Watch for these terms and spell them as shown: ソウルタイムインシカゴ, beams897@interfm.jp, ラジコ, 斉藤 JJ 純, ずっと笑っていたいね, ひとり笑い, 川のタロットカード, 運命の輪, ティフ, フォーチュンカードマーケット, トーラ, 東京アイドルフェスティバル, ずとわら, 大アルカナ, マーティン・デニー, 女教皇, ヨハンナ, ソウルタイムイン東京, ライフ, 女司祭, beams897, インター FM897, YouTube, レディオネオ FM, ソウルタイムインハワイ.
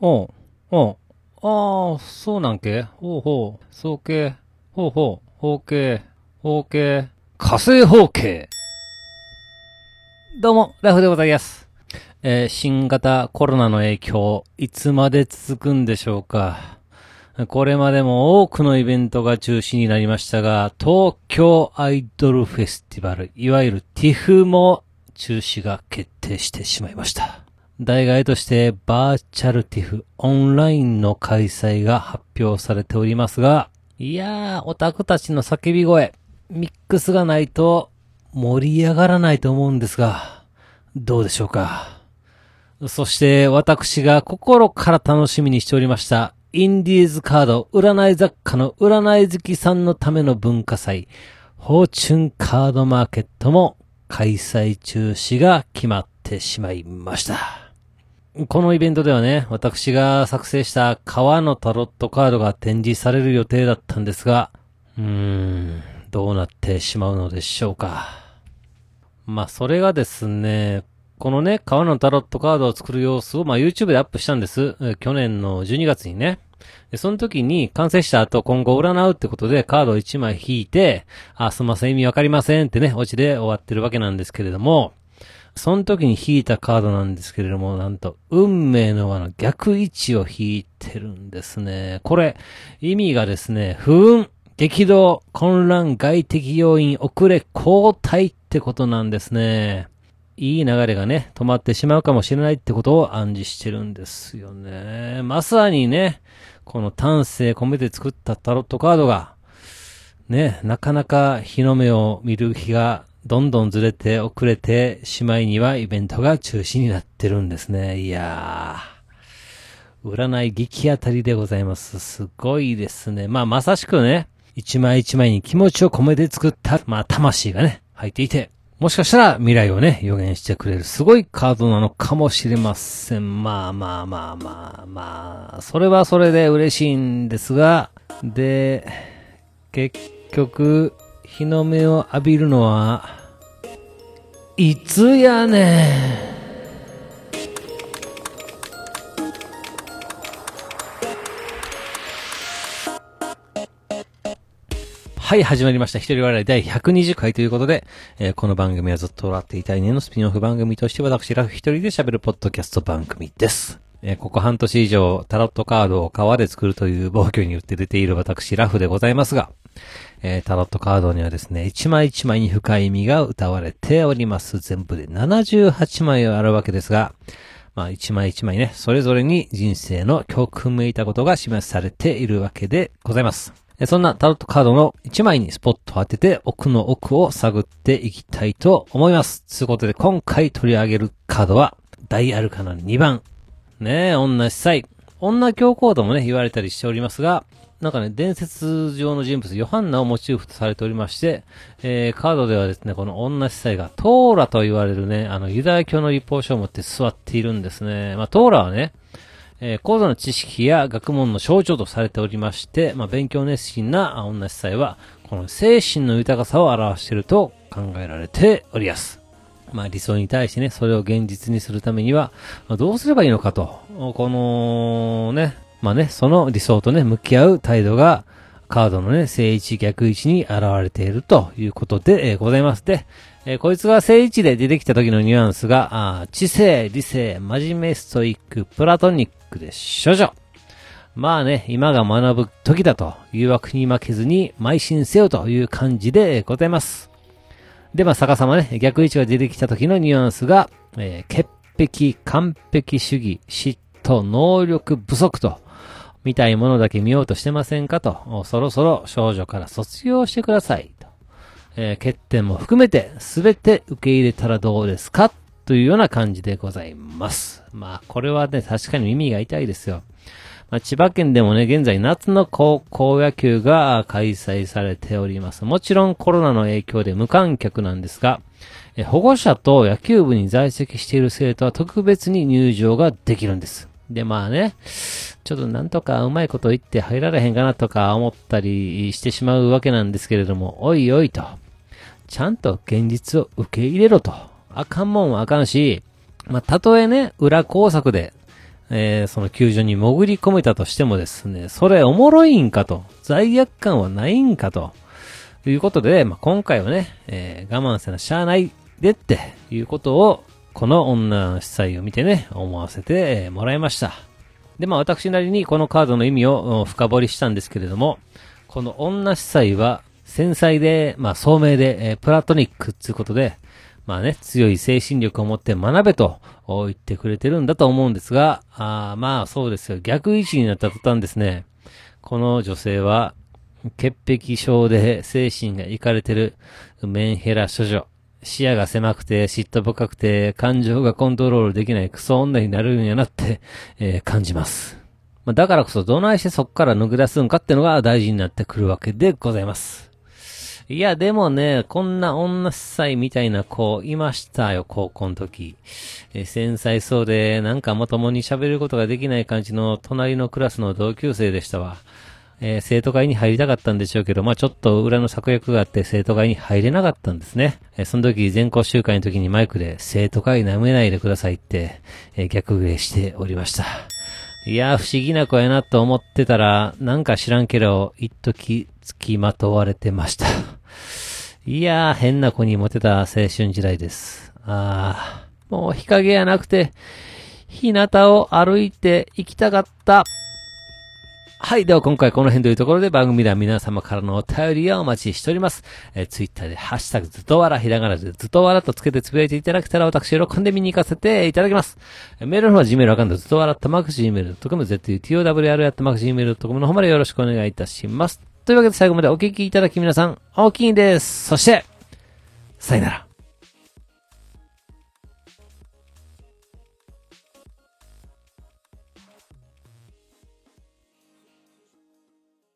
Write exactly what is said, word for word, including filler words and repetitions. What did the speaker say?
おう、おう、ああ、そうなんけ、ほうほう、そうけ、ほうほう、ほうけ、ほうけ、火星ほうけ。どうも、ライフでございます。えー、新型コロナの影響、いつまで続くんでしょうか。これまでも多くのイベントが中止になりましたが、東京アイドルフェスティバル、いわゆる ティフ も中止が決定してしまいました。代替としてバーチャル ティフ オンラインの開催が発表されておりますが、いやー、オタクたちの叫び声、ミックスがないと盛り上がらないと思うんですが、どうでしょうか。そして私が心から楽しみにしておりましたインディーズカード占い雑貨の占い好きさんのための文化祭、フォーチュンカードマーケットも開催中止が決まってしまいました。このイベントではね、私が作成した川のタロットカードが展示される予定だったんですが、うーん、どうなってしまうのでしょうか。まあそれがですね、このね、川のタロットカードを作る様子を、まあ、YouTube でアップしたんです。去年のじゅうにがつにね。で、その時に完成した後、今後占うってことでカードをいちまい引いて、あ、すいません、意味わかりませんってね、オチで終わってるわけなんですけれども、その時に引いたカードなんですけれども、なんと、運命の輪の逆位置を引いてるんですね。これ、意味がですね、不運、激動、混乱、外的要因、遅れ、後退ってことなんですね。いい流れがね、止まってしまうかもしれないってことを暗示してるんですよね。まさにね、この丹精込めて作ったタロットカードが、ね、なかなか日の目を見る日がどんどんずれて遅れてしまいにはイベントが中止になってるんですね。いやー、占い激当たりでございます。すごいですね。まあまさしくね、一枚一枚に気持ちを込めて作った、まあ魂がね、入っていて、もしかしたら未来をね、予言してくれるすごいカードなのかもしれません。まあまあまあまあまあ、それはそれで嬉しいんですが、で、結局、日の目を浴びるのは、いつやねん。はい、始まりました。一人笑い第ひゃくにじゅっかいということで、えー、この番組はずっと笑っていたいねのスピンオフ番組として私ラフ一人で喋るポッドキャスト番組です。えー、ここ半年以上タロットカードを革で作るという暴挙に打って出ている私ラフでございますが、えー、タロットカードにはですね、一枚一枚に深い意味が歌われております。全部でななじゅうはちまいあるわけですが、まあ一枚一枚ね、それぞれに人生の教訓めいたことが示されているわけでございます。そんなタロットカードのいちまいにスポットを当てて奥の奥を探っていきたいと思います。ということで今回取り上げるカードは大アルカナにばん。ねえ、女司祭。女教皇ともね、言われたりしておりますが、なんかね、伝説上の人物、ヨハンナをモチーフとされておりまして、えー、カードではですね、この女司祭がトーラと言われるね、あの、ユダヤ教の立法書を持って座っているんですね。まあ、トーラはね、えー、高度な知識や学問の象徴とされておりまして、まあ、勉強熱心な女司祭は、この精神の豊かさを表していると考えられております。まあ、理想に対してね、それを現実にするためには、まあ、どうすればいいのかと、このね、まあね、その理想とね、向き合う態度が、カードのね、正位置逆位置に現れているということで、えー、ございます。で、えー、こいつが正位置で出てきた時のニュアンスが、あ、知性、理性、真面目、ストイック、プラトニックで少々。まあね、今が学ぶ時だと、誘惑に負けずに邁進せよという感じでございます。で、まあ逆さまね、逆位置が出てきた時のニュアンスが、えー、潔癖、完璧主義、嫉妬、能力不足と、見たいものだけ見ようとしてませんかと、そろそろ少女から卒業してくださいと、えー、欠点も含めて全て受け入れたらどうですかというような感じでございます。まあこれはね、確かに耳が痛いですよ。まあ、千葉県でもね、現在夏の高校野球が開催されております。もちろんコロナの影響で無観客なんですが、えー、保護者と野球部に在籍している生徒は特別に入場ができるんです。で、まあね、ちょっとなんとかうまいこと言って入られへんかなとか思ったりしてしまうわけなんですけれども、おいおいと、ちゃんと現実を受け入れろと。あかんもんはあかんし、まあ、たとえね、裏工作で、えー、その球場に潜り込めたとしてもですね、それおもろいんかと、罪悪感はないんかということで、まあ、今回はね、えー、我慢せなしゃあないでっていうことを、この女の司祭を見てね、思わせてもらいました。で、まあ私なりにこのカードの意味を深掘りしたんですけれども、この女司祭は繊細で、まあ聡明で、えー、プラトニックっていうことで、まあね、強い精神力を持って学べと言ってくれてるんだと思うんですが、あまあそうですよ。逆位置になった途端ですね、この女性は潔癖症で精神がいかれてるメンヘラ処女。視野が狭くて嫉妬深くて感情がコントロールできないクソ女になるんやなって、えー、感じます。まあ、だからこそどないしてそこから抜け出すんかってのが大事になってくるわけでございます。いやでもね、こんな女司祭みたいな子いましたよ、高校の時。えー、繊細そうでなんかまともに喋ることができない感じの隣のクラスの同級生でしたわ。えー、生徒会に入りたかったんでしょうけど、まあちょっと裏の策略があって生徒会に入れなかったんですね。えー、その時全校集会の時にマイクで生徒会舐めないでくださいって、えー、逆上しておりました。いやー不思議な子やなと思ってたら、なんか知らんけど一時付きまとわれてました。いやー変な子にモテた青春時代です。あーもう日陰やなくて日向を歩いて行きたかった。はい。では今回この辺というところで番組では皆様からのお便りをお待ちしております。えー、ツイッターでハッシュタグずっとわら、ひらがなでずっとわらとつけてつぶやいていただけたら私喜んで見に行かせていただきます。えー、メールの方は Gmail アカウントずっとわら、たまく ジーメールドットコム、ズットワラ アットマーク ジーメールドットコム の方までよろしくお願いいたします。というわけで最後までお聞きいただき皆さん、大きいです。そして、さよなら。